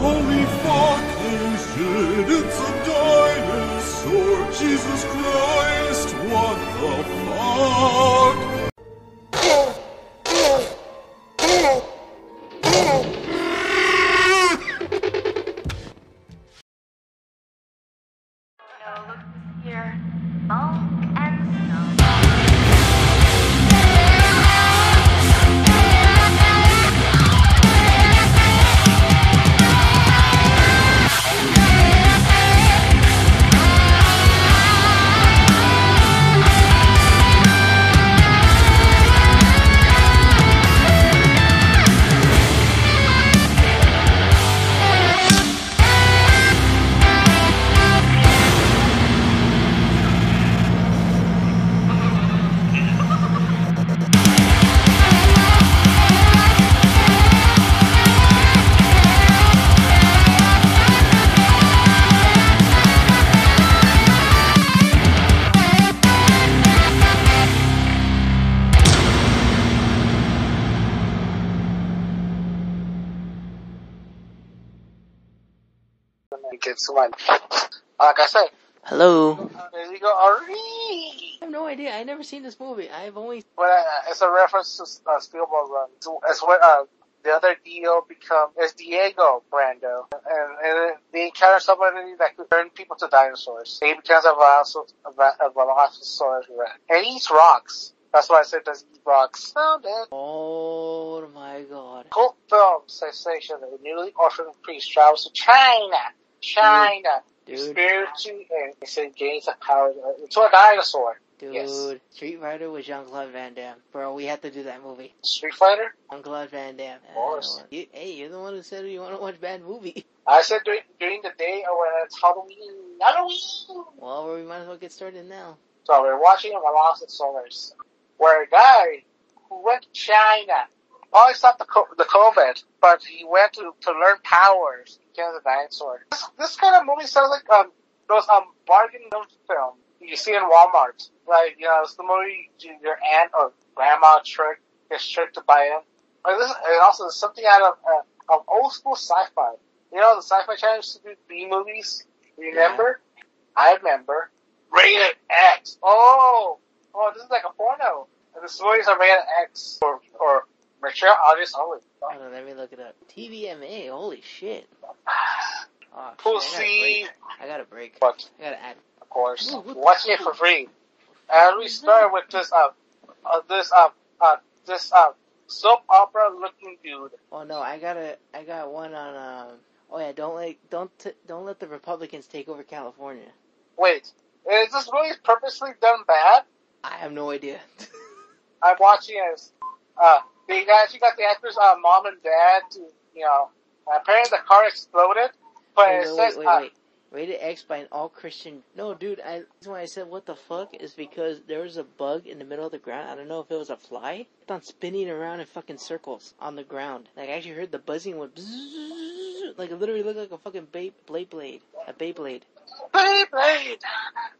Holy fuck, oh shit, it's a dinosaur. Jesus Christ, what the fuck? Hello. There you go. I have no idea. I've never seen this movie. It's a reference to Steelball Run. It's when the other Dio becomes Diego Brando, and they encounter somebody that could turn people to dinosaurs. He becomes a velociraptor, and he eats rocks. That's why I said does eat rocks. Found it. Oh my god. Cult film sensation: the newly orphaned priest travels to China. Dude. Spiritually and gains of power. It's a dinosaur. Dude, yes. Street Fighter with Jean-Claude Van Damme. Bro, we have to do that movie. Street Fighter? Jean-Claude Van Damme. Of course. You're the one who said you want to watch bad movie. I said during the day or when it's Halloween. Well, we might as well get started now. So we're watching The Lost Solars, where a guy who went to China. Oh, it's not the COVID, but he went to learn powers. He became a dinosaur. This kind of movie sounds like those bargain film you see in Walmart. Like, you know, it's the movie your aunt or grandma gets tricked to buy in. And also, there's something out of old school sci-fi. You know, the sci-fi channel used to do B-movies. Remember? Yeah. I remember. Rated X. Oh, this is like a porno. And this movie's a rated X or Michelle, always. Hold on, let me look it up. TVMA, holy shit. Oh, pussy. I got a break. What? I got to add. Of course. Ooh, watching it for free. And we start with this soap opera looking dude. Oh no, I got one on, don't let the Republicans take over California. Wait, is this really purposely done bad? I have no idea. I'm watching as, they actually got the actors on mom and dad to, you know, apparently the car exploded, but it says. Rated X by an all-Christian. No, dude, the reason why I said what the fuck is because there was a bug in the middle of the ground. I don't know if it was a fly. It's on spinning around in fucking circles on the ground. Like, I actually heard the buzzing went bzzz, like, it literally looked like a fucking Beyblade. A Beyblade. Beyblade!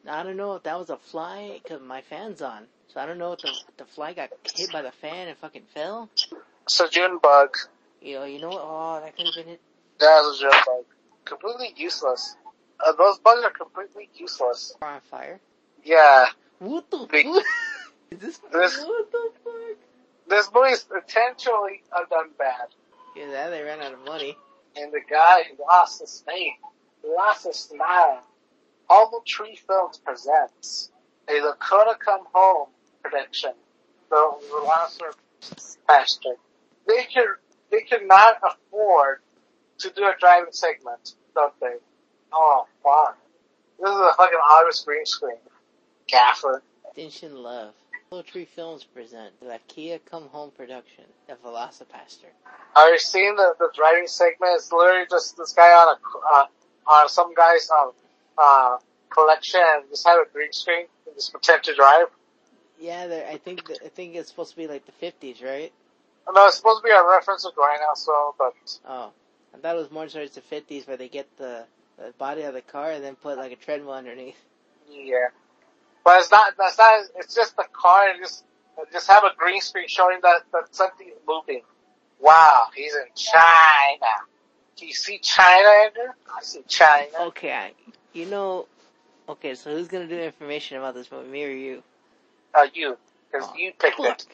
I don't know if that was a fly, because my fan's on. So I don't know if the fly got hit by the fan and fucking fell. It's a June bug. You know what? Oh, that could have been it. That was a June bug. Completely useless. Those bugs are completely useless. Are on fire? Yeah. What the fuck? Is this what the fuck? This movie is potentially done bad. Yeah, they ran out of money. And the guy lost his name. Lost his smile. Hollow Tree Films presents a Lakota Come Home prediction. The VelociPastor. They cannot afford to do a driving segment, don't they? Oh, fuck. This is a fucking August green screen. Gaffer. Extinction Love. Hollow Tree Films present the Kia Come Home production, The VelociPastor. Are you seeing the driving segment? It's literally just this guy on some guy's collection and just have a green screen and just pretend to drive. Yeah, I think it's supposed to be like the 50s, right? No, it's supposed to be a reference to Grindhouse, but... Oh. I thought it was more towards the 50s where they get the body of the car and then put like a treadmill underneath. Yeah. But that's not, it's just the car and just have a green screen showing that something's moving. Wow, he's in China. Do you see China in there? I see China. Okay, so who's going to do information about this movie, me or you? Because you picked it.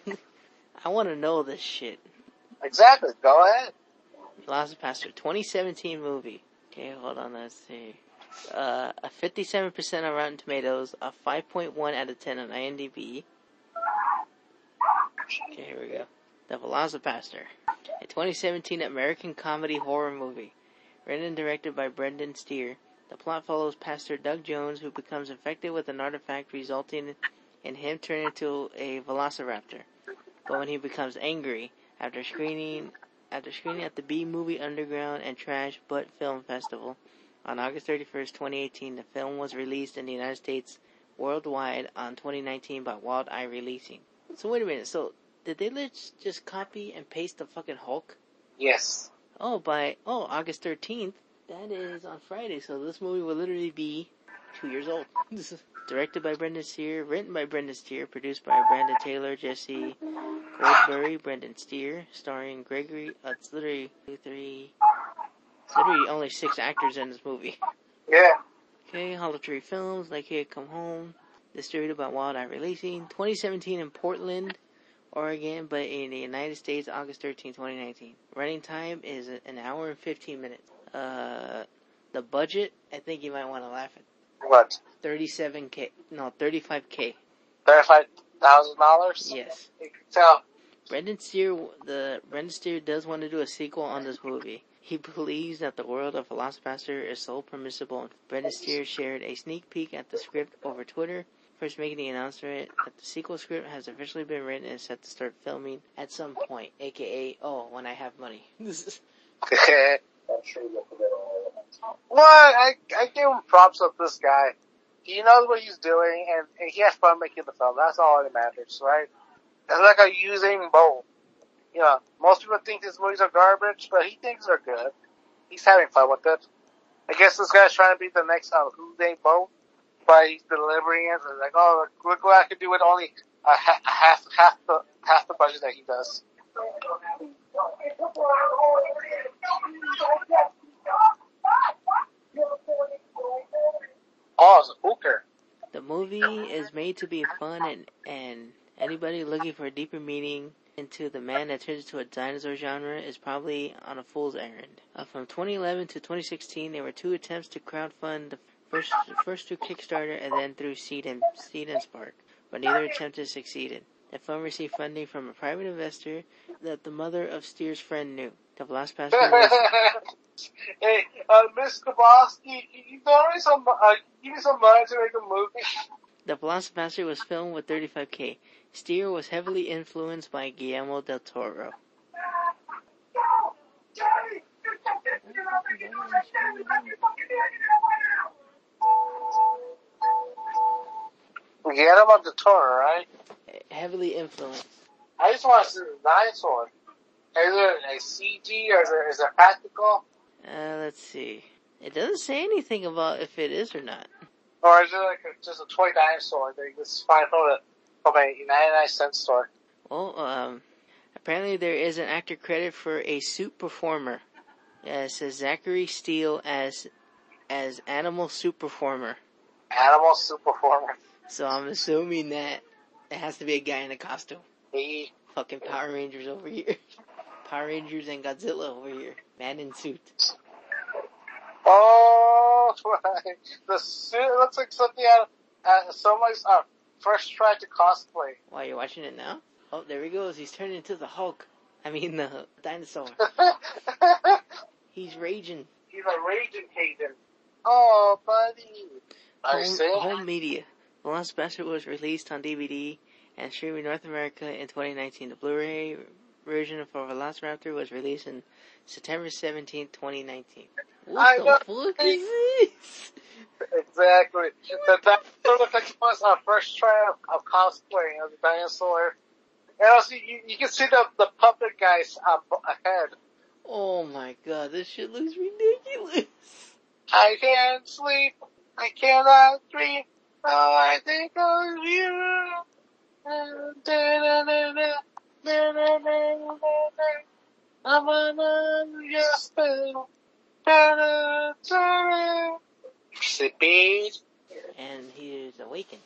I want to know this shit. Exactly, go ahead. VelociPastor, 2017 movie. Okay, hold on, let's see. A 57% on Rotten Tomatoes, a 5.1 out of 10 on IMDb. Okay, here we go. The VelociPastor, a 2017 American comedy horror movie. Written and directed by Brendan Steere. The plot follows Pastor Doug Jones, who becomes infected with an artifact resulting in him turning into a velociraptor. But when he becomes angry, after screening at the B-Movie Underground and Trash Butt Film Festival, on August 31st, 2018, the film was released in the United States worldwide on 2019 by Wild Eye Releasing. So wait a minute, did they just copy and paste the fucking Hulk? Yes. Oh, August 13th, that is on Friday, so this movie will literally be 2 years old. Directed by Brendan Steere, written by Brendan Steere, produced by Brenda Taylor, Jesse Goldberry, Brendan Steere, starring Gregory. It's literally only six actors in this movie. Yeah. Okay, Hollow Tree Films, Like Here Come Home, distributed by Wild Eye Releasing, 2017 in Portland, Oregon, but in the United States, August 13, 2019. Running time is an hour and 15 minutes. The budget, I think you might want to laugh at. What? $35,000. $35,000? Yes. You can tell. Brendan Steere does want to do a sequel on this movie. He believes that the world of VelociPastor is so permissible. Brendan Steere shared a sneak peek at the script over Twitter, first making the announcement that the sequel script has officially been written and set to start filming at some point, aka, when I have money. I give him props up this guy. He knows what he's doing, and he has fun making the film. That's all that matters, right? It's like a using bowl. You know, most people think these movies are garbage, but he thinks they're good. He's having fun with it. I guess this guy's trying to be the next Usain Bolt, but he's delivering it. It's like, look what I could do with only half the budget that he does. Oh, it's a hooker. The movie is made to be fun, and anybody looking for a deeper meaning into the man that turns into a dinosaur genre is probably on a fool's errand. From 2011 to 2016, there were two attempts to crowdfund, the first through Kickstarter and then through Seed and Spark, but neither attempt has succeeded. The film received funding from a private investor that the mother of Steer's friend knew. The VelociPastor Hey, Mr. Kowalski, you donate some, give me some money to make a movie. The VelociPastor was filmed with $35,000. Steer was heavily influenced by Guillermo del Toro. Guillermo del Toro, right? Heavily influenced. I just want to see the dinosaur. Is it a CG or is it practical? Let's see. It doesn't say anything about if it is or not. Or is it just a toy dinosaur that you just find from a 99-cent store? Well, apparently there is an actor credit for a suit performer. It says Zachary Steele as animal suit performer. Animal suit performer. So I'm assuming that it has to be a guy in a costume. Hey. Fucking Power Rangers over here. Power Rangers and Godzilla over here. Man in suit. Oh, right. The suit looks like something someone's first tried to cosplay. Why, you're watching it now? Oh, there he goes. He's turning into the Hulk. I mean, the dinosaur. He's raging. He's a raging Hayden. Oh, buddy. Home media. VelociPastor was released on DVD and streamed in North America in 2019. The Blu-ray version for Velociraptor was released on September 17, 2019. What the fuck is this? Exactly. The dinosaur looked like it was our first try of cosplaying as a dinosaur. And also, you can see the puppet guy's head. Oh my god, this shit looks ridiculous. I can't sleep. I cannot dream. Oh, I think of you. I'm on your spell. Sleepy. And he is awakened.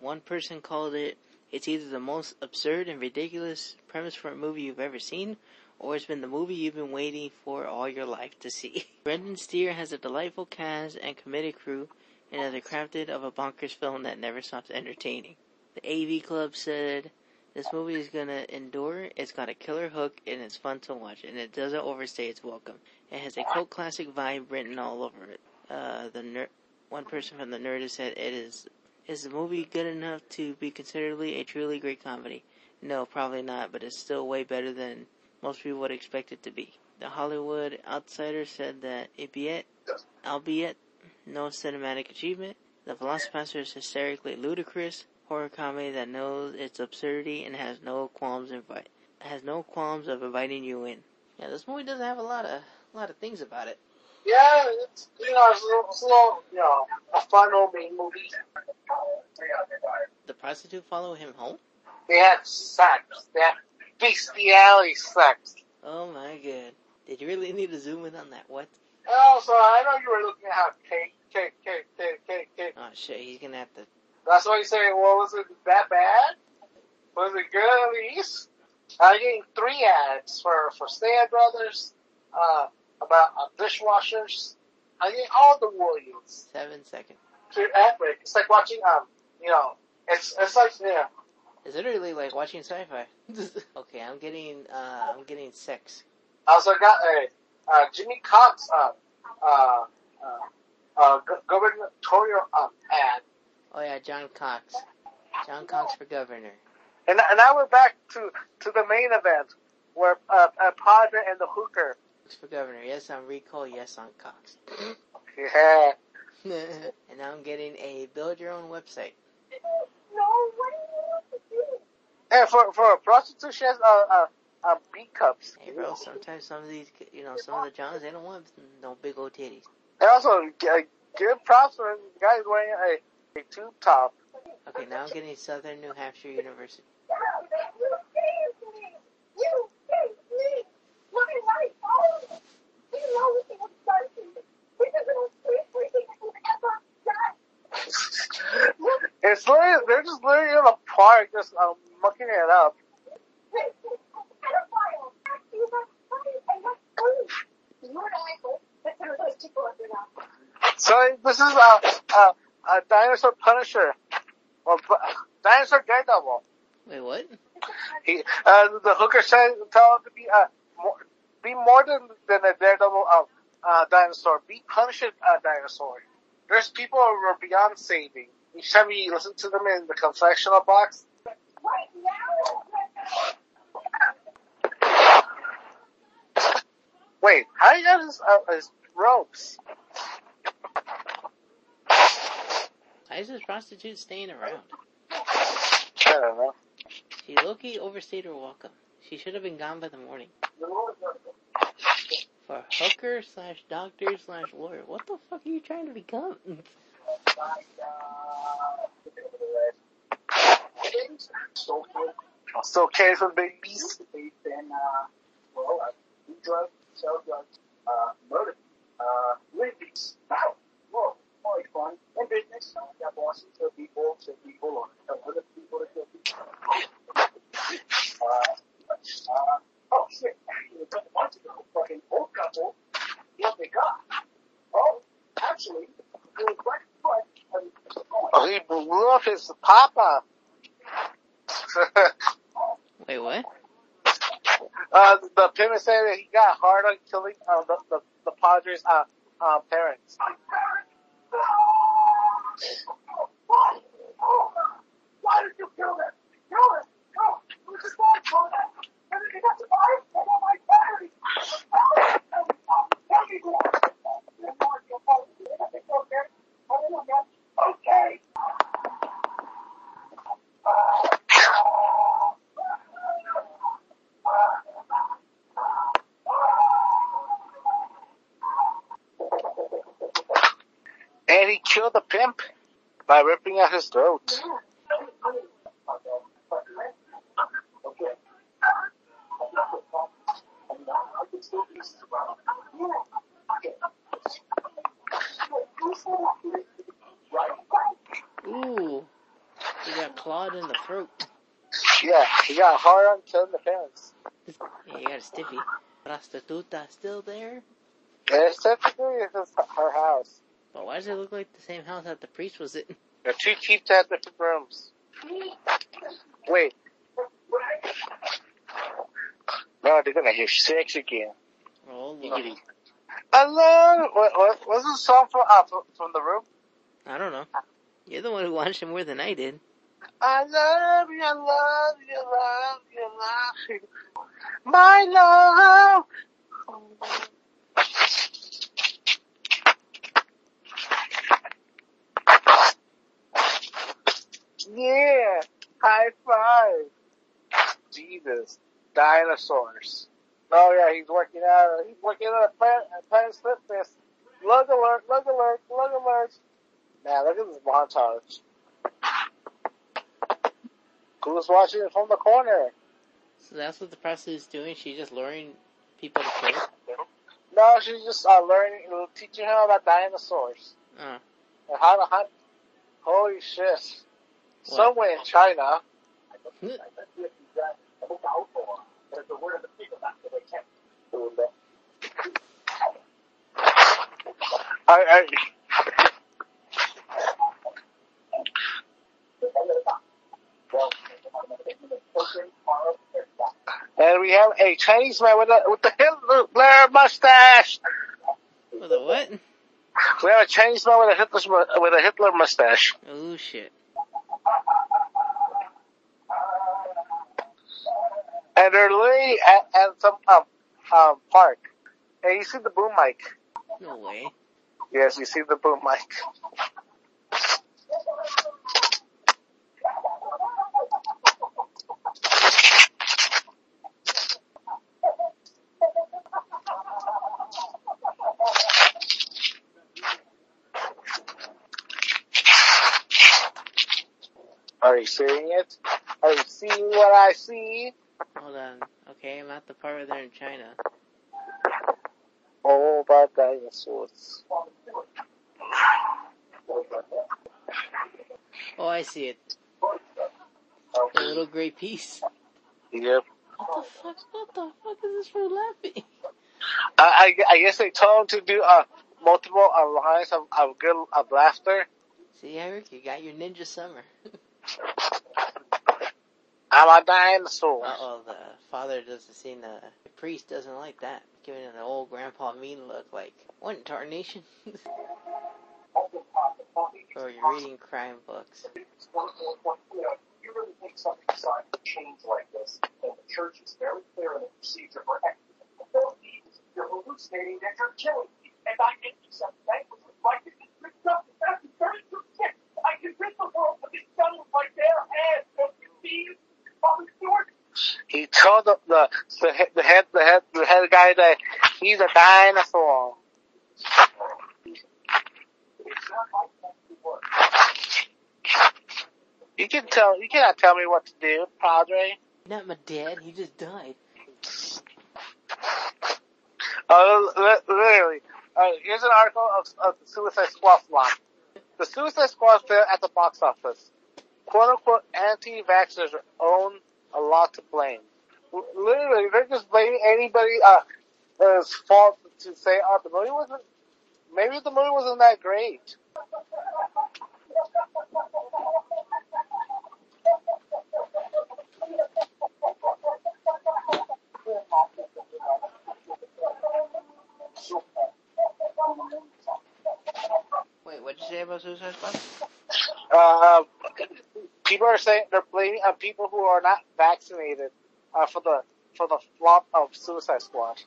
One person called it, it's either the most absurd and ridiculous premise for a movie you've ever seen, or it's been the movie you've been waiting for all your life to see. Brendan Steere has a delightful cast and committed crew, and has a crafted of a bonkers film that never stops entertaining. The AV Club said, this movie is gonna endure, it's got a killer hook, and it's fun to watch, and it doesn't overstay its welcome. It has a cult classic vibe written all over it. One person from The Nerdist said, is the movie good enough to be considered a truly great comedy? No, probably not, but it's still way better than most people would expect it to be. The Hollywood Outsider said that, albeit no cinematic achievement, The VelociPastor is hysterically ludicrous horror comedy that knows its absurdity and has no qualms of inviting you in. Yeah, this movie doesn't have a lot of things about it. Yeah, it's a little a fun old movie. The prostitute follow him home? They had sex. They had bestiality sex. Oh my god. Did you really need to zoom in on that? What? Oh, sorry, I know you were looking at how cake. Oh shit, he's gonna have to. That's why you say, well, was it that bad? Was it good at least? I'm getting 3 ads for Stand Brothers, about dishwashers. I get all the Williams. 7 seconds. It's like watching, it's like, yeah. It's literally like watching sci-fi. Okay, I'm getting sex. I also got a Jimmy Cox, gubernatorial, ad. Oh yeah, John Cox. John Cox for governor. And now we're back to the main event, where, Padre and the hooker. For governor, yes on Rico, yes on Cox. Yeah. And now I'm getting a build your own website. No, what do you want to do? And for a prostitute, she has B cups. Hey bro, sometimes some of these, some of the Johns, they don't want no big old titties. And also, give props for the guys wearing a tube top. Okay, now I'm getting Southern New Hampshire University. It's literally, they're just literally in a park, just mucking it up. So this is a dinosaur Punisher, or dinosaur Daredevil. Wait, what? He, the hooker said, "Tell him to be more than a Daredevil dinosaur. Be Punisher dinosaur." There's people who are beyond saving. Each time you listen to them in the confectional box. Wait, how do you got his ropes? Why is this prostitute staying around? I don't know. She low-key overstayed her welcome. She should have been gone by the morning. For hooker / doctor / lawyer. What the fuck are you trying to become? Still cares for babies. Murder. Movies. Wow. Always fun. In business, you got bosses to kill people, or tell other people to kill people. Oh shit. A couple months ago, fucking old couple, what they got. Oh, actually, it was quite fun. Oh, he blew up his papa. Wait, what? The pimp said that he got hard on killing the Padres' parents. Why did you kill them? Kill them! No, it was just wrong for them. And if you got to buy it, I want my battery. Okay. And he killed the pimp by ripping out his throat. clawed in the throat. Yeah, he got hard on killing the parents. Yeah, he got a stiffy. Prostituta still there? Yeah, it's technically her house. But why does it look like the same house that the priest was in? They're too cheap to have different rooms. Wait. No, they're gonna hear sex again. Oh, Lord. Hello! What was the song from The Room? I don't know. You're the one who watched it more than I did. I love you, I love you, I love you, I love you. My love! Yeah! High five! Jesus. Dinosaurs. Oh yeah, he's working out. He's working out at Planet Fitness. Lug alert! Lug alert! Lug alert! Man, look at this montage. Who's watching it from the corner? So that's what the prostitute's doing. She's just luring people to kill. No, she's just teaching him about dinosaurs and how to hunt. Holy shit! What? Somewhere in China. There's the word of the people, not that they can't do that. And we have a Chinese man with the Hitler mustache. With a what? We have a Chinese man with a Hitler mustache. Oh shit. And they're literally at some park. And you see the boom mic. No way. Yes, you see the boom mic. Are you seeing it? Are you seeing what I see? Hold on. Okay, I'm at the part where they're in China. All about dinosaurs. Oh, I see it. A little gray piece. Yep. What the fuck is this for laughing? I guess they told him to do multiple lines of laughter. See, Eric, you got your ninja summer. I'm a dinosaur. Uh-oh, the father doesn't seem the priest doesn't like that. Giving an old grandpa mean look like, what in tarnation? Or you're reading crime books. You really think something decided to change like this, and the church is very clear in the procedure for acting. You're hallucinating that you're killing me, and I think you said language like this is ripped up. That's very true. I can rid the world of these guns like their ass. Don't you see? He told the head guy that he's a dinosaur. You cannot tell me what to do, Padre. Not my dad. He just died. Literally. Here's an article of the Suicide Squad flop. The Suicide Squad failed at the box office. Quote-unquote anti-vaxxers are own a lot to blame. Literally, they're just blaming anybody as fault to say, oh, maybe the movie wasn't that great. Wait, what did you say about Suicide Squad? People are saying they're blaming on people who are not vaccinated for the flop of Suicide Squad.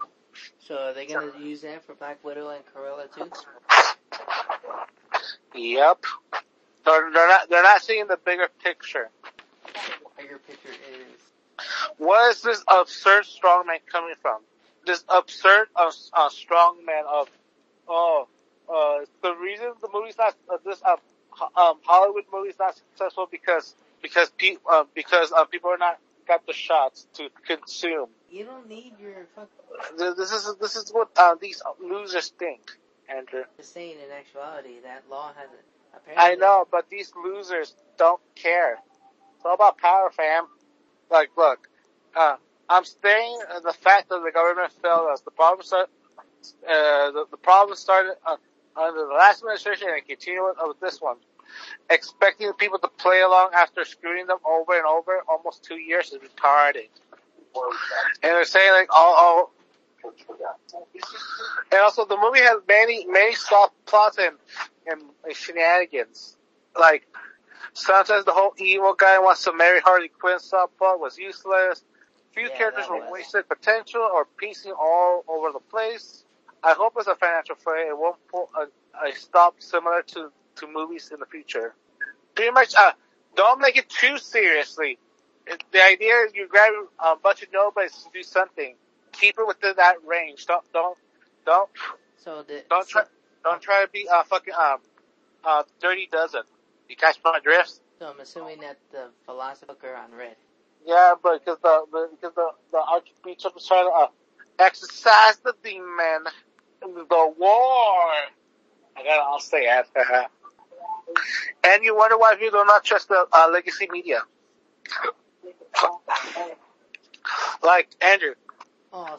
So are they going to use that for Black Widow and Cruella too? Yep. They're not seeing the bigger picture. The bigger picture is, where is this absurd strongman coming from? This absurd strongman of the reason the movie's not Hollywood movies not successful because people are not got the shots to consume. You don't need your fucking... This is what these losers think, Andrew. Just saying, in actuality, that law hasn't. Apparently, I know, but these losers don't care. So about Power Fam, like, look, I'm staying in the fact that the government failed us. The problem started under the last administration and continued with this one. Expecting people to play along after screwing them over and over almost 2 years is retarded. And they're saying like, oh, oh. And also the movie has many soft plots and shenanigans. Like, sometimes the whole evil guy wants to marry Harley Quinn soft plot was useless. Few characters were wasted potential or piecing all over the place. I hope it's a financial failure. It won't pull a stop similar to movies in the future. Pretty much, don't make it too seriously. The idea is you grab a bunch of nobodies to do something. Keep it within that range. Don't. Don't try to be a fucking Dirty Dozen. You catch my drift? So I'm assuming that the philosopher on Red. Yeah, but because the Archbishop is trying to exercise the demon, the war. I'll say that. And you wonder why people do not trust the legacy media. Like Andrew,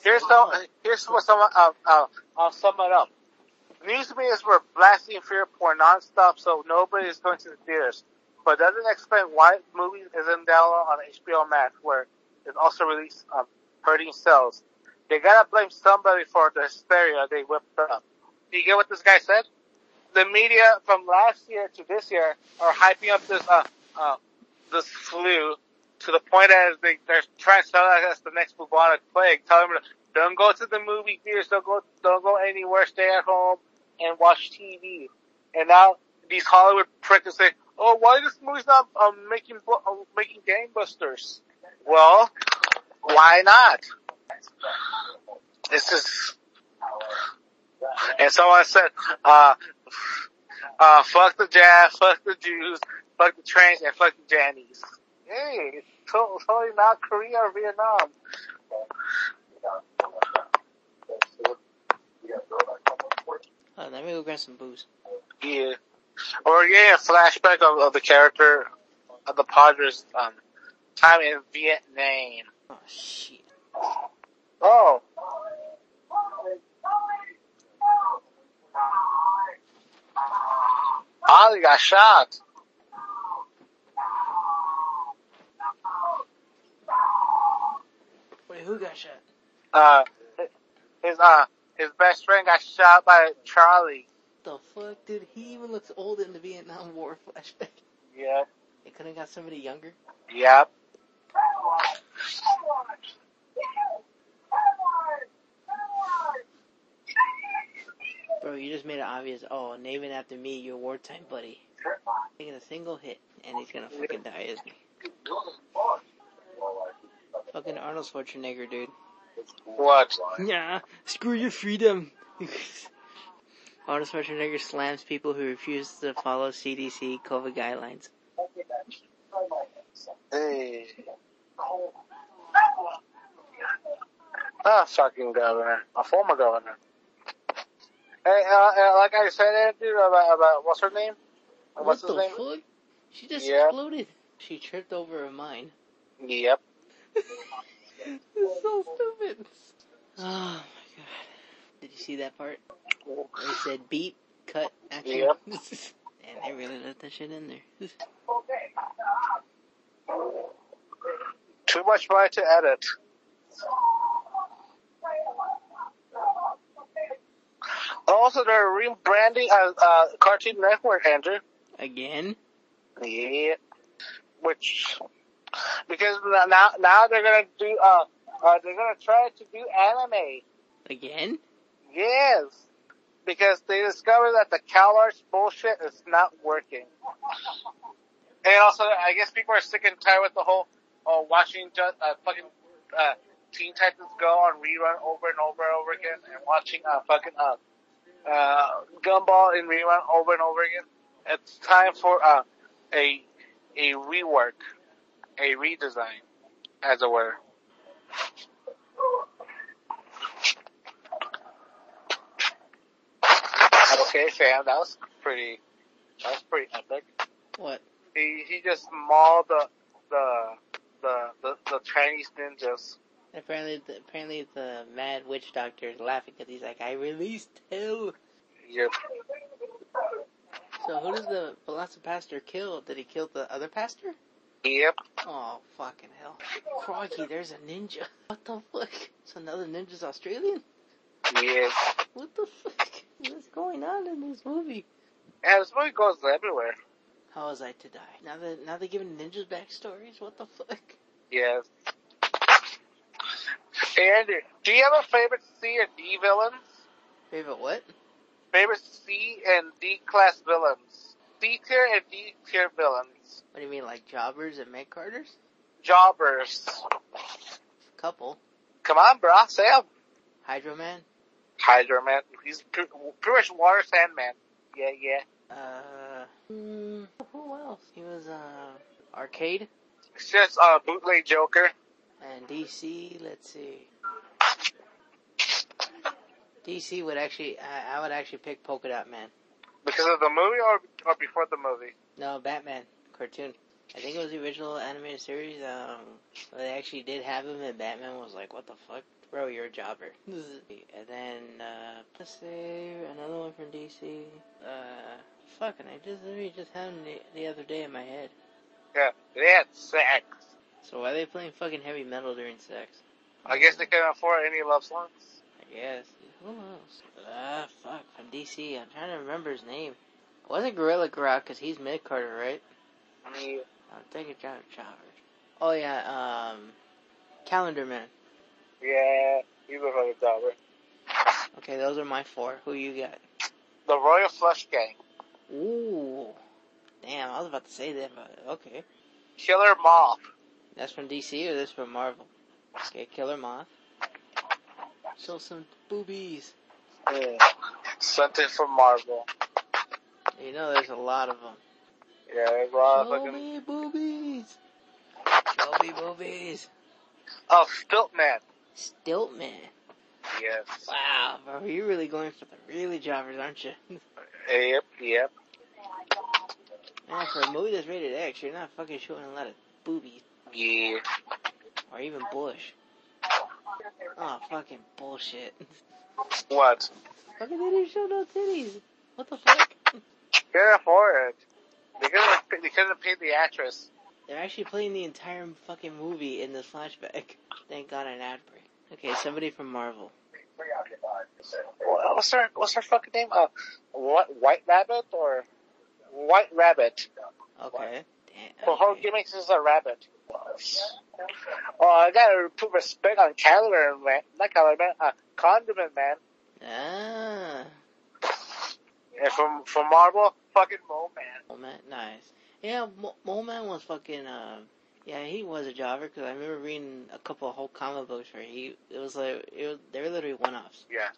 here's what someone I'll sum it up. News medias were blasting fear porn nonstop, so nobody is going to the theaters. But doesn't explain why movies isn't downloaded on HBO Max, where it's also released on hurting sales. They gotta blame somebody for the hysteria they whipped up. Do you get what this guy said? The media from last year to this year are hyping up this flu to the point that they're trying to tell us the next bubonic plague. Tell them don't go to the movie theaters, don't go anywhere, stay at home and watch TV. And now these Hollywood pricks say, "Oh, why this movie's not making gangbusters?" Well, why not? This is. And someone said, fuck the jazz, fuck the Jews, fuck the trans, and fuck the Jannies. Hey, totally not Korea or Vietnam. Let me go grab some booze. Yeah. Or getting a flashback of the character of the Padres' time in Vietnam. Oh, shit. Oh. Ollie got shot. Wait, who got shot? His best friend got shot by Charlie. The fuck, dude? He even looks old in the Vietnam War flashback. Yeah. They couldn't have got somebody younger? Yep. Bro, you just made it obvious. Oh, name it after me, your wartime buddy. Taking a single hit, and he's gonna fucking die, isn't he? Fucking Arnold Schwarzenegger, dude. What? Yeah, screw your freedom. Arnold Schwarzenegger slams people who refuse to follow CDC COVID guidelines. Hey. Ah, fucking governor. A former governor. Hey, like I said, dude, about what's her name? What's his name? Fuck? She just exploded. She tripped over her mine. Yep. It's so stupid. Oh my god! Did you see that part? They said beep, cut, action, and they really let that shit in there. Too much money to edit. Also, they're rebranding Cartoon Network, Andrew. Again? Yeah. Which, because now they're gonna do they're gonna try to do anime. Again? Yes. Because they discovered that the CalArts bullshit is not working. And also, I guess people are sick and tired with the whole watching fucking Teen Titans Go on rerun over and over and over again, and watching Gumball in rerun over and over again. It's time for a rework, a redesign, as it were. Okay, Sam, that was pretty epic. What? He just mauled the the Chinese ninjas. Apparently the mad witch doctor is laughing because he's like, I released him. Yep. So who does the VelociPastor kill? Did he kill the other pastor? Yep. Oh, fucking hell. Crikey, there's a ninja. What the fuck? So now the ninja's Australian? Yes. What the fuck? What's going on in this movie? Yeah, this movie goes everywhere. How was I to die? Now they're giving ninjas backstories? What the fuck? Yes. And do you have a favorite C and D villains? Favorite what? Favorite C and D class villains. C tier and D tier villains. What do you mean, like jobbers and mech carters? Jobbers. Couple. Come on, bro. Say them. Hydro Man. Hydro Man. He's pretty much Water Sandman. Yeah, yeah. Who else? He was, Arcade. It's just, Bootleg Joker. And DC, let's see. DC would actually, I would actually pick Polka Dot Man. Because of the movie or before the movie? No, Batman cartoon. I think it was the original animated series. They actually did have him, and Batman was like, "What the fuck, bro? You're a jobber." And then let's see, another one from DC. Fucking, I just had him the other day in my head. Yeah, they had sex. So why are they playing fucking heavy metal during sex? I guess they couldn't afford any love songs. I guess. Who else? Fuck. From DC. I'm trying to remember his name. It wasn't Gorilla Grodd because he's mid-carter, right? Yeah. I'm thinking John Chopper. Oh, yeah. Calendar Man. Yeah. You look like a jobber. Okay, those are my four. Who you got? The Royal Flush Gang. Ooh. Damn, I was about to say that, but okay. Killer Moth. That's from DC or this from Marvel? Okay, Killer Moth. Show some boobies. Yeah. Something from Marvel. You know there's a lot of them. Yeah, there's a lot of fucking... Show me boobies! Show me boobies! Oh, Stiltman. Stiltman? Yes. Wow, bro, you're really going for the really jobbers, aren't you? Yep, yep. Man, for a movie that's rated X, you're not fucking showing a lot of boobies. Yeah. Or even Bush. Oh, fucking bullshit. What? Fucking they didn't show no titties. What the fuck? Can't afford it. They couldn't pay the actress. They're actually playing the entire fucking movie in this flashback. Thank God an ad break. Okay, somebody from Marvel. What's her fucking name? White Rabbit. Okay. Damn, well, her gimmicks is a rabbit. Oh, I gotta put respect on Calendar Man. Not Calendar Man, Condiment Man. Ah. And from Marvel, fucking Mole Man. Mole Man, nice. Yeah, Mole Man was fucking, yeah, he was a jobber, because I remember reading a couple of whole comic books where they were literally one-offs. Yeah.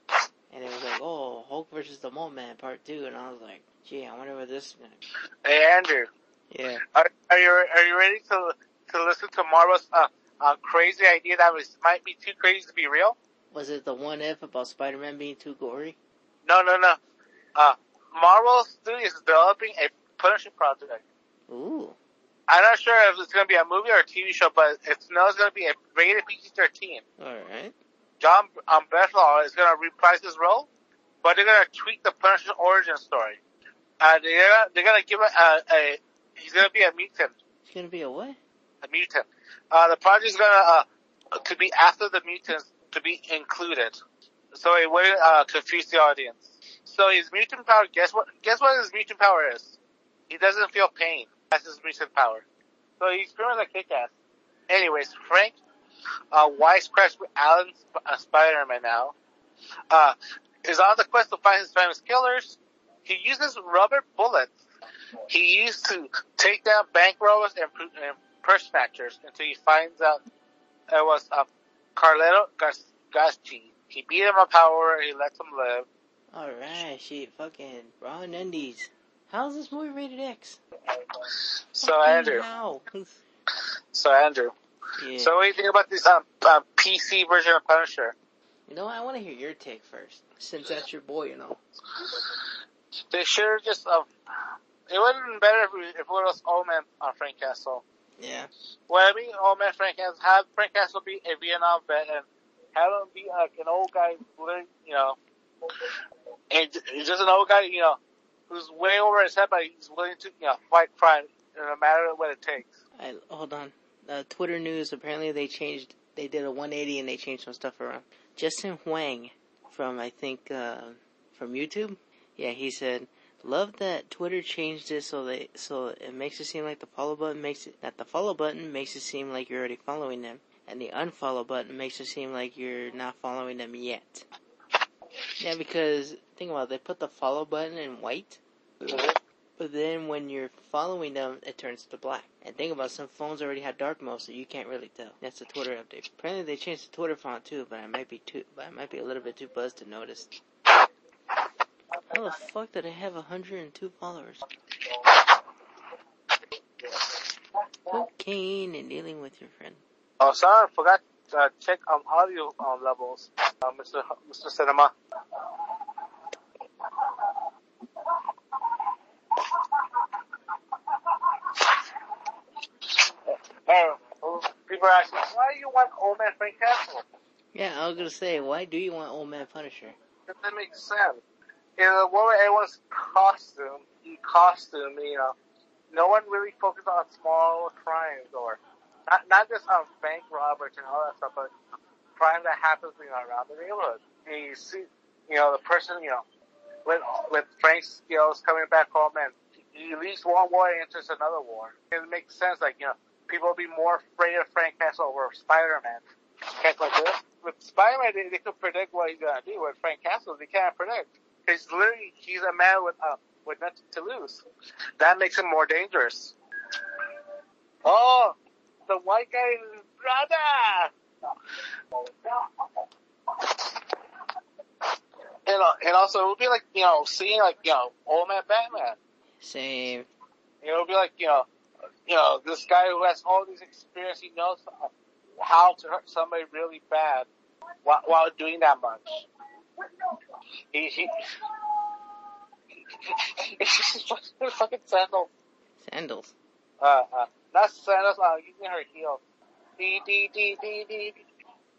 And it was like, oh, Hulk versus the Mole Man, part 2, and I was like, gee, I wonder what this is gonna be. Hey, Andrew. Yeah. Are you ready to listen to Marvel's crazy idea that might be too crazy to be real? Was it the one if about Spider-Man being too gory? No. Marvel Studios is developing a Punisher project. Ooh. I'm not sure if it's going to be a movie or a TV show, but it's going to be a rated PG-13. All right. John Bernthal is going to reprise his role, but they're going to tweak the Punisher origin story. They're gonna give he's gonna be a mutant. He's gonna be a what? A mutant. The project's gonna, to be after the mutants to be included. So it wouldn't, confuse the audience. So his mutant power, guess what his mutant power is? He doesn't feel pain. That's his mutant power. So he's pretty much a kick-ass. Anyways, Frank, Weiss crashed with Alan Spider-Man now, is on the quest to find his famous killers. He uses rubber bullets he used to take down bank robbers and purse snatchers until he finds out it was Carletto Gasci. He beat him up, however, he lets him live. Alright, shit, fucking raw Nundies. How's this movie rated X? So, Andrew. Yeah. So, what do you think about this PC version of Punisher? You know what? I want to hear your take first, since that's your boy, you know. They should have just, it would have been better if it was Old Man on Frank Castle. Yeah. Well, I mean, oh man, have Frank Castle be a Vietnam vet and have him be like an old guy, you know, and just an old guy, you know, who's way over his head, but he's willing to, you know, fight crime no matter what it takes. Hold on. Twitter news, apparently they did a 180 and they changed some stuff around. Justin Huang from, I think, from YouTube. Yeah, he said, love that Twitter changed it so it makes it seem like the follow button makes it seem like you're already following them, and the unfollow button makes it seem like you're not following them yet. Yeah, because think about it, they put the follow button in white, but then when you're following them, it turns to black. And think about it, some phones already have dark mode, so you can't really tell. That's the Twitter update. Apparently they changed the Twitter font too, but I might be a little bit too buzzed to notice. How the fuck did I have 102 followers? Cocaine and dealing with your friend. Oh, sorry, I forgot to check audio levels. Mr. Cinema. People are asking, why do you want Old Man Frank Castle? Yeah, I was gonna say, why do you want Old Man Punisher? That makes sense. In the world where everyone's costume, you know, no one really focuses on small crimes or not just on bank robbers and all that stuff, but crime that happens, you know, around the neighborhood. And you see, you know, the person, you know, with Frank's skills coming back home, and he leaves one war and enters another war. It makes sense, like, you know, people will be more afraid of Frank Castle over Spider-Man. Like this. With Spider-Man, they could predict what he's gonna do. With Frank Castle, they can't predict. He's a man with nothing to lose. That makes him more dangerous. Oh, the white guy is his brother. And also, it would be like, you know, seeing, like, you know, Old Man Batman. Same. It would be like, you know, this guy who has all these experience, he knows how to hurt somebody really bad while doing that much. She's wearing fucking sandals. Sandals? Not sandals, using her heel.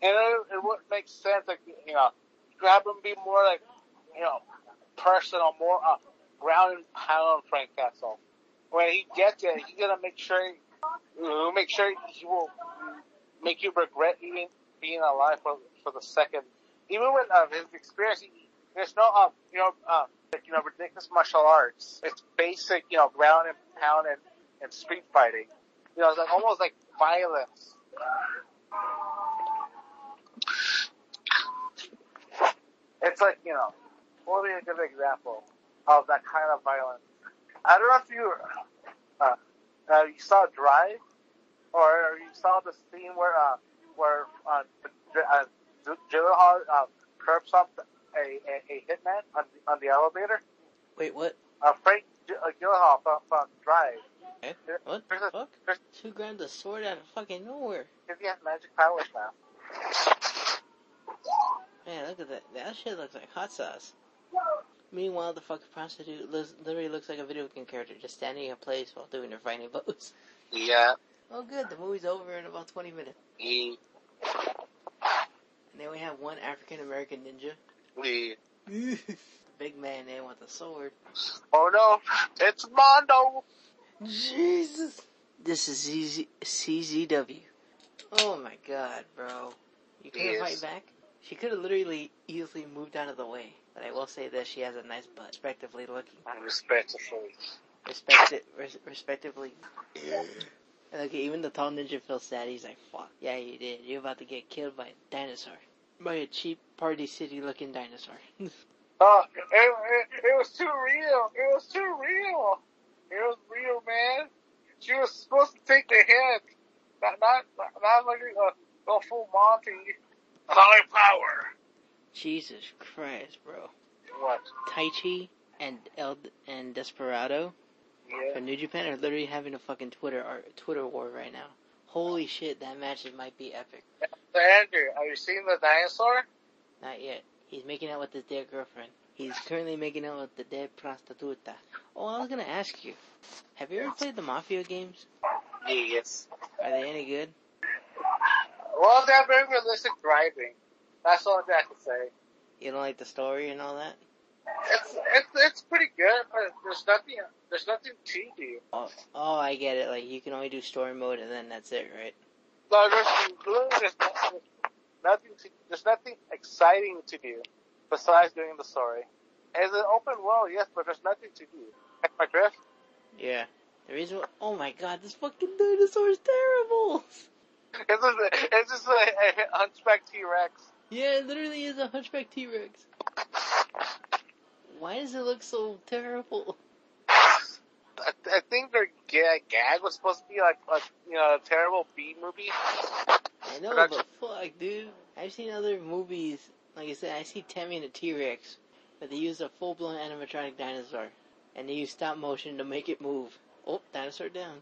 And it would make sense, like, you know, grab him, be more like, you know, personal, more ground and pound Frank Castle. When he gets it, he's gonna make sure he will make you regret even being alive for the second. Even with his experience, there's no, ridiculous martial arts. It's basic, you know, ground and pound and street fighting. You know, it's like, almost like violence. It's like, you know, what would be a good example of that kind of violence? I don't know if you saw Drive, or you saw the scene where Gyllenhaal curps up a hitman on the elevator. Wait, what? Frank Gyllenhaal from Drive. Okay. What the fuck? Who grabbed the sword out of fucking nowhere? Because he has magic powers now. Man, look at that. That shit looks like hot sauce. Meanwhile, the fucking prostitute literally looks like a video game character, just standing in place while doing her fighting pose. Yeah. Oh good, the movie's over in about 20 minutes. Then we have one African American ninja. Yeah. Big man there with a sword. Oh no, it's Mondo! Jesus! This is CZW. Oh my god, bro. You couldn't fight back? She could have literally easily moved out of the way. But I will say that she has a nice butt. Respectively looking. Respectively. Yeah. Look, even the tall ninja feels sad. He's like, fuck. Yeah, you did. You're about to get killed by a dinosaur. By a cheap, Party City-looking dinosaur. Oh, it was too real. It was too real. It was real, man. She was supposed to take the hit. Not like a full Monty. High power. Jesus Christ, bro. What? Taichi and Desperado. Yeah. From New Japan are literally having a fucking Twitter war right now. Holy shit, that match might be epic. So Andrew, have you seen the dinosaur? Not yet. He's making out with his dead girlfriend. He's currently making out with the dead prostituta. Oh, I was gonna ask you, have you ever played the Mafia games? Yes. Are they any good? Well, they're very realistic driving. That's all I have to say. You don't like the story and all that? It's pretty good, but there's nothing cheesy. Oh, I get it. Like, you can only do story mode and then that's it, right? No, there's nothing exciting to do besides doing the story. It's an open world, yes, but there's nothing to do. Like my drift? Yeah. The reason, oh my god, this fucking dinosaur is terrible! It's just a hunchback T-Rex. Yeah, it literally is a hunchback T-Rex. Why does it look so terrible? I think their gag was supposed to be like a terrible B movie. I know, but fuck, dude. I've seen other movies, like I said, I see Tammy and the T-Rex, but they use a full-blown animatronic dinosaur, and they use stop motion to make it move. Oh, dinosaur down.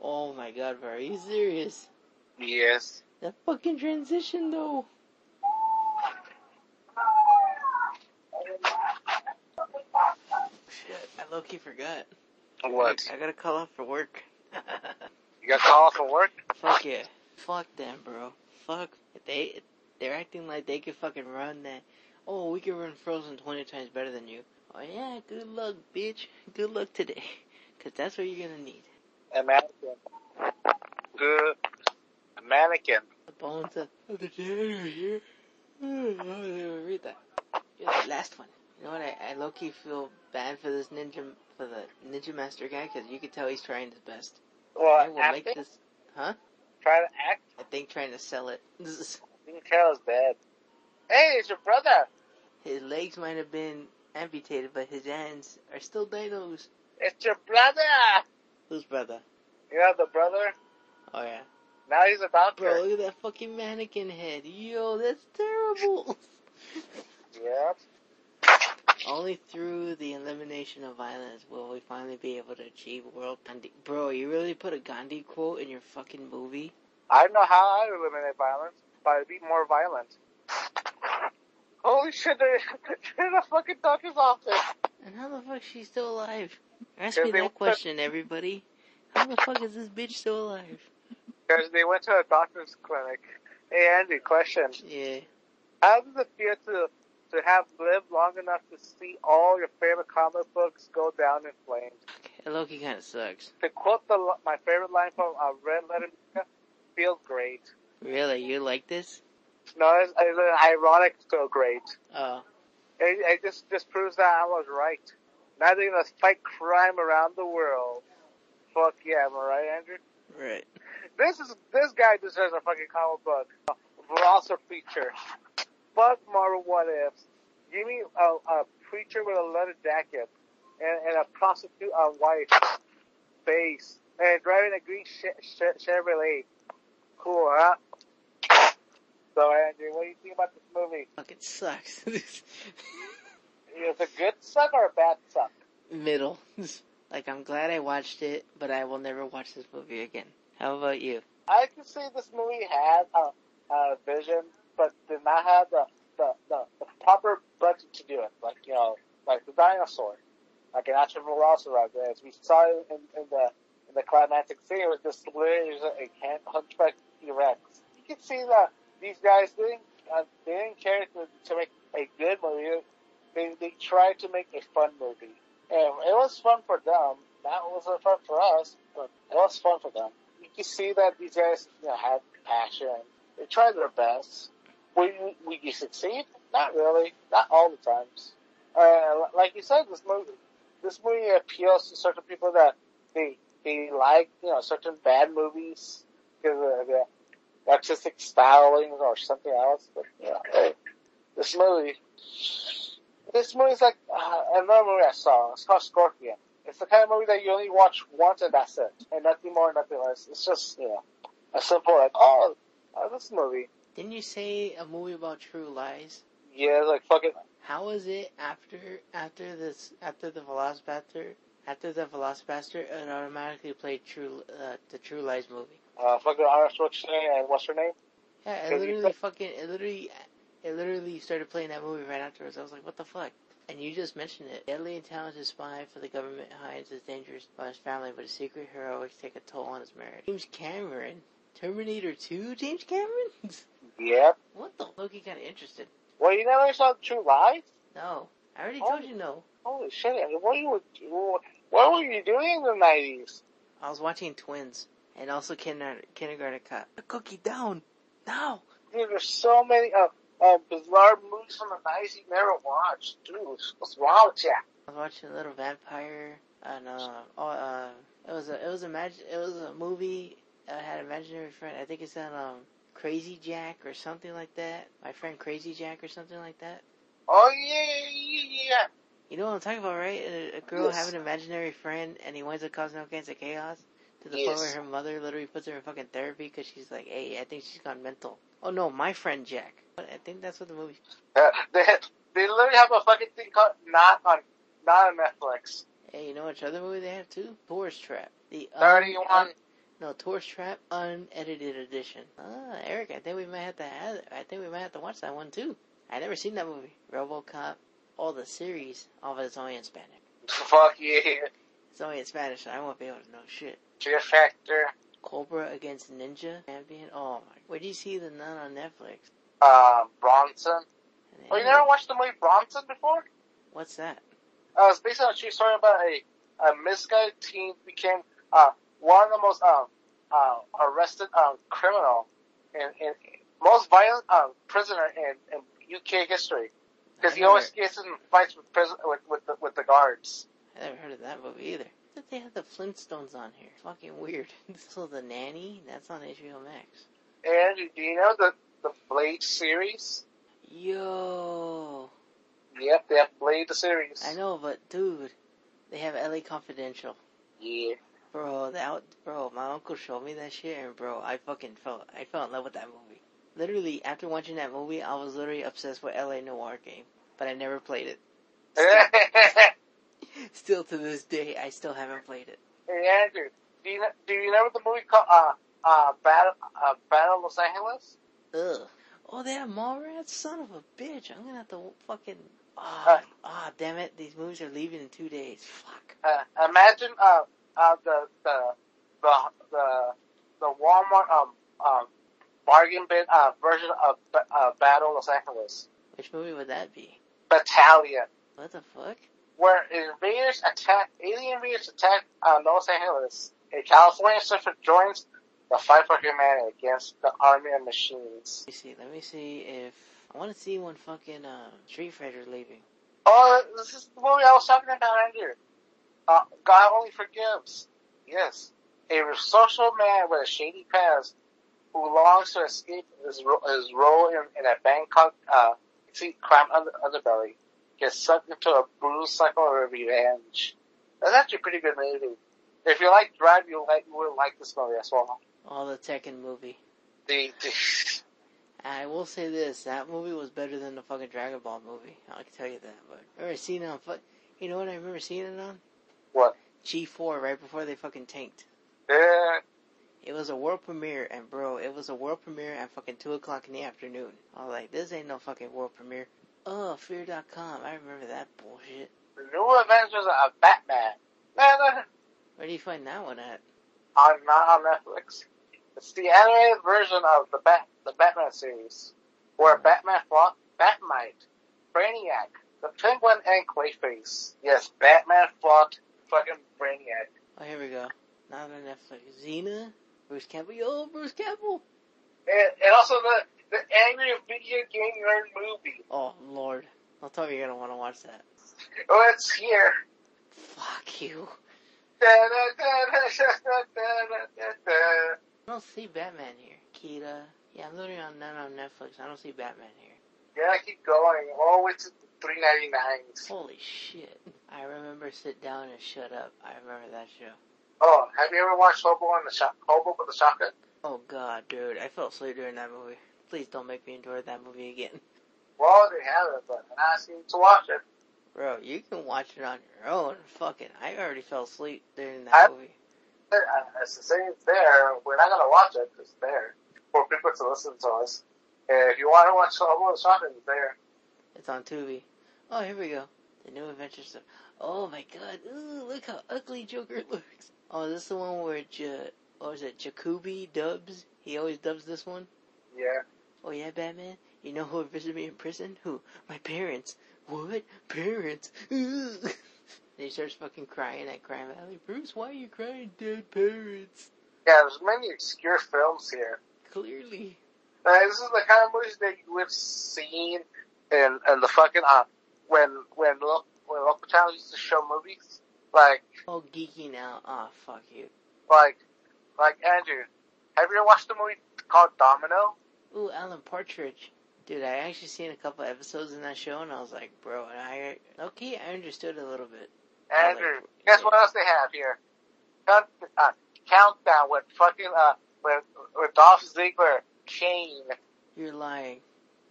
Oh my god, bro, are you serious? Yes. That fucking transition, though. Shit, I low-key forgot. What? I gotta call off for work. You gotta call off for work? Fuck yeah. Fuck them, bro. Fuck. They're acting like they could fucking run that. Oh, we can run Frozen 20 times better than you. Oh yeah, good luck, bitch. Good luck today. Cause that's what you're gonna need. A mannequin. Good. A mannequin. The bones of the dead are here. Read that. You're the last one. You know what, I low-key feel bad for this ninja, for the ninja master guy, cause you can tell he's trying his best. Well, I will acting? Make this, huh? Try to act? I think trying to sell it. I think Carol's bad. Hey, it's your brother! His legs might have been amputated, but his hands are still dinos. It's your brother! Whose brother? You know the brother? Oh yeah. Now he's a doctor. Bro, look at that fucking mannequin head. Yo, that's terrible! Yep. Only through the elimination of violence will we finally be able to achieve world... Gandhi. Bro, you really put a Gandhi quote in your fucking movie? I know how I eliminate violence, by being more violent. Holy shit, they're in the fucking doctor's office. And how the fuck is she still alive? Ask me that question, everybody. How the fuck is this bitch still alive? Because they went to a doctor's clinic. Hey, Andy, question. Yeah. How does it feel to have lived long enough to see all your favorite comic books go down in flames? Okay, Loki kind of sucks. To quote my favorite line from Red Letter Media, feels great. Really? You like this? No, it's an ironic so great. Oh. It just proves that I was right. Now they're going to fight crime around the world. Fuck yeah, am I right, Andrew? Right. This guy deserves a fucking comic book. Velocity feature. Fuck Marvel What Ifs. Give me a preacher with a leather jacket and a prostitute on wife face and driving a green Chevrolet. Cool, huh? So, Andrew, what do you think about this movie? Fucking sucks. Is it a good suck or a bad suck? Middle. Like, I'm glad I watched it, but I will never watch this movie again. How about you? I can say this movie had a vision, but did not have the proper budget to do it. Like, you know, like the dinosaur. Like an actual velociraptor. As we saw in the climactic scene, it was just literally a hunchback T-Rex. You can see that these guys didn't care to make a good movie. They tried to make a fun movie. And it was fun for them. That wasn't fun for us, but it was fun for them. You can see that these guys, you know, had passion. They tried their best. Will you succeed? Not really. Not all the times. Like you said, this movie appeals to certain people that they like, you know, certain bad movies because of the artistic stylings or something else. But you know, hey, this movie's like another movie I saw. It's called Scorpion. It's the kind of movie that you only watch once and that's it, and nothing more, nothing less. It's just, you know, a simple like, oh this movie. Didn't you say a movie about True Lies? Yeah, like fucking. How was it after the VelociPastor and automatically played the True Lies movie? Fucking Arnold Schwarzenegger and what's her name? Yeah, it literally I literally started playing that movie right afterwards. I was like, what the fuck? And you just mentioned it. Deadly and talented spy for the government hides his dangers from his family, but his secret heroics take a toll on his marriage. James Cameron? Terminator 2? James Cameron? Yep. What the fuck? You got interested. Well, you never saw True Lies? No. I already told you no. Holy shit. What were you doing in the 90s? I was watching Twins. And also Kindergarten Cop. A cookie down. No. Dude, there's so many bizarre movies from the 90s you never watched. Dude, what's wrong with that? I was watching Little Vampire. And, it was a movie. I had an imaginary friend. I think it's on Crazy Jack or something like that. My friend Crazy Jack or something like that. Oh, yeah. You know what I'm talking about, right? A girl having an imaginary friend, and he winds up causing all kinds of chaos. To the point where her mother literally puts her in fucking therapy because she's like, hey, I think she's gone mental. Oh, no, My Friend Jack. But I think that's what the movie... They literally have a fucking thing called not on Netflix. Hey, you know which other movie they have, too? Tourist Trap. The 31... Tourist Trap unedited edition. Ah, Eric, I think we might have to watch that one too. I never seen that movie. RoboCop, all the series, all of it's only in Spanish. Fuck yeah! It's only in Spanish, so I won't be able to know shit. Fear Factor. Cobra against Ninja Champion. Oh my! Where do you see the nun on Netflix? Bronson. Oh, you never watched the movie Bronson before? What's that? It's based on a true story about a misguided teen became one of the most arrested criminal and most violent prisoner in UK history, because he always gets in fights with the guards. I never heard of that movie either. That they have the Flintstones on here. It's fucking weird. So The Nanny, that's on HBO Max. And do you know the Blade series? Yo. Yep, they have Blade the series. I know, but dude, they have LA Confidential. Yeah. Bro, my uncle showed me that shit, and bro, I fell in love with that movie. Literally, after watching that movie, I was literally obsessed with LA Noire game, but I never played it. Still to this day, I still haven't played it. Hey Andrew, do you remember the movie called Battle Los Angeles? Ugh. Oh, they have Mallrats? Son of a bitch! I'm gonna have to fucking. Ah, damn it! These movies are leaving in 2 days. Fuck. Imagine the Walmart bargain bin version of Battle Los Angeles. Which movie would that be? Battalion. What the fuck? Where alien invaders attack Los Angeles. A California surfer joins the fight for humanity against the army of machines. Let me see if I want to see when fucking Street Fighter leaving. Oh, this is the movie I was talking about right here. God Only Forgives. Yes. A social man with a shady past who longs to escape his role in a Bangkok crime underbelly gets sucked into a brutal cycle of revenge. That's actually a pretty good movie. If you like Drive, you will like this movie as well. Oh, the Tekken movie. I will say this. That movie was better than the fucking Dragon Ball movie. I can tell you that. But I remember seeing it on... You know what I remember seeing it on? What? G4, right before they fucking tanked. Yeah. It was a world premiere, and bro, it was a world premiere at fucking 2 o'clock in the afternoon. I was like, this ain't no fucking world premiere. Oh, Fear.com, I remember that bullshit. The New Adventures of Batman. Where do you find that one at? Not on Netflix. It's the animated version of the Batman series, where Batman fought Batmite, Brainiac, the Penguin, and Clayface. Yes, Batman fought fucking Brainiac. Oh, here we go. Not on Netflix. Xena? Bruce Campbell? Yo, Bruce Campbell! And also the angry video game nerd movie. Oh, Lord. I'll tell you, you're gonna want to watch that. Oh, it's here. Fuck you. I don't see Batman here. Kita. Yeah, I'm literally not on Netflix. I don't see Batman here. Yeah, I keep going. Always $3.99. Holy shit. I remember Sit Down and Shut Up. I remember that show. Oh, have you ever watched Hobo with the Shotgun? Oh god, dude. I fell asleep during that movie. Please don't make me endure that movie again. Well, they have it, but I seem to watch it. Bro, you can watch it on your own. Fucking, I already fell asleep during that movie. It's the same there. We're not gonna watch it. It's there. For people to listen to us. Yeah, if you want to watch Solo Sonic, it's there. It's on Tubi. Oh, here we go. The New Adventures of... Oh my god, ooh, look how ugly Joker looks. Oh, is this the one where Jacoby dubs? He always dubs this one? Yeah. Oh yeah, Batman? You know who visited me in prison? Who? My parents. What? Parents? Ooh. They start fucking crying at Crime Alley. Bruce, why are you crying, dead parents? Yeah, there's many obscure films here. Clearly. This is the kind of movies that you would have seen in the fucking, when local channels used to show movies, like... Oh, geeking out. Oh, fuck you. Like, Andrew, have you ever watched a movie called Domino? Ooh, Alan Partridge. Dude, I actually seen a couple episodes in that show, and I was like, bro, and I understood a little bit. Andrew, guess what else they have here? Countdown with fucking, with Dolph Ziggler, Kane. You're lying.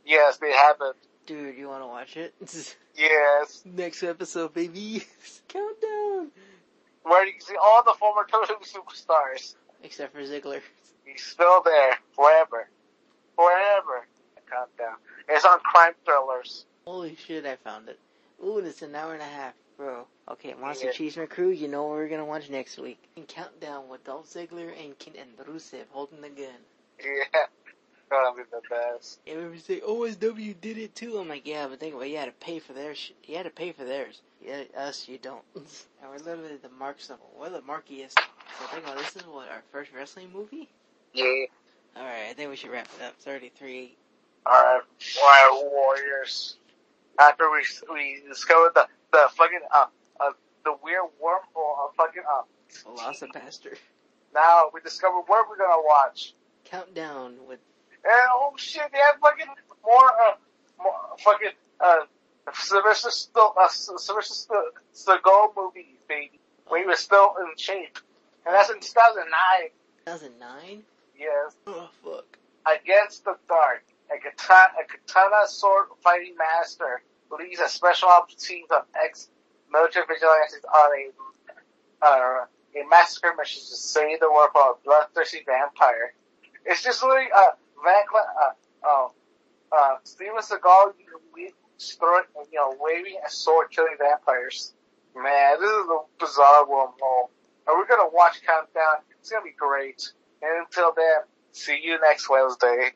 Yes, they have it. Dude, you wanna watch it? Yes. Next episode, baby. Countdown. Where you can see all the former television superstars. Except for Ziggler. He's still there. Forever. Countdown. It's on Crime Thrillers. Holy shit, I found it. Ooh, and it's an hour and a half, bro. Okay, Monster Cheeseman Crew, you know what we're gonna watch next week. And Countdown with Dolph Ziggler and Rusev holding the gun. Yeah. Probably the best. Yeah, we say OSW did it too. I'm like, yeah, but think about it, you had to pay for theirs. You had to pay for theirs. Yeah, us, you don't. And we're literally the marks of we're the markiest. So think about this is what our first wrestling movie. Yeah. All right, I think we should wrap it up. 33. All right, warriors. After we discovered the fucking the weird wormhole of fucking VelociPastor. Now we discovered what we're gonna watch. Countdown with. And oh shit, they have fucking more fucking, Sylvester Stallone movie, baby. When he was still in shape. And that's in 2009. 2009? Yes. Oh, fuck. Against the Dark. A katana sword fighting master leads a special ops team of ex-military vigilantes on a massacre mission to save the world from a bloodthirsty vampire. It's just literally, Steven Seagal waving a sword, killing vampires. Man, this is a bizarre wormhole. And we're gonna watch Countdown. It's gonna be great. And until then, see you next Wednesday.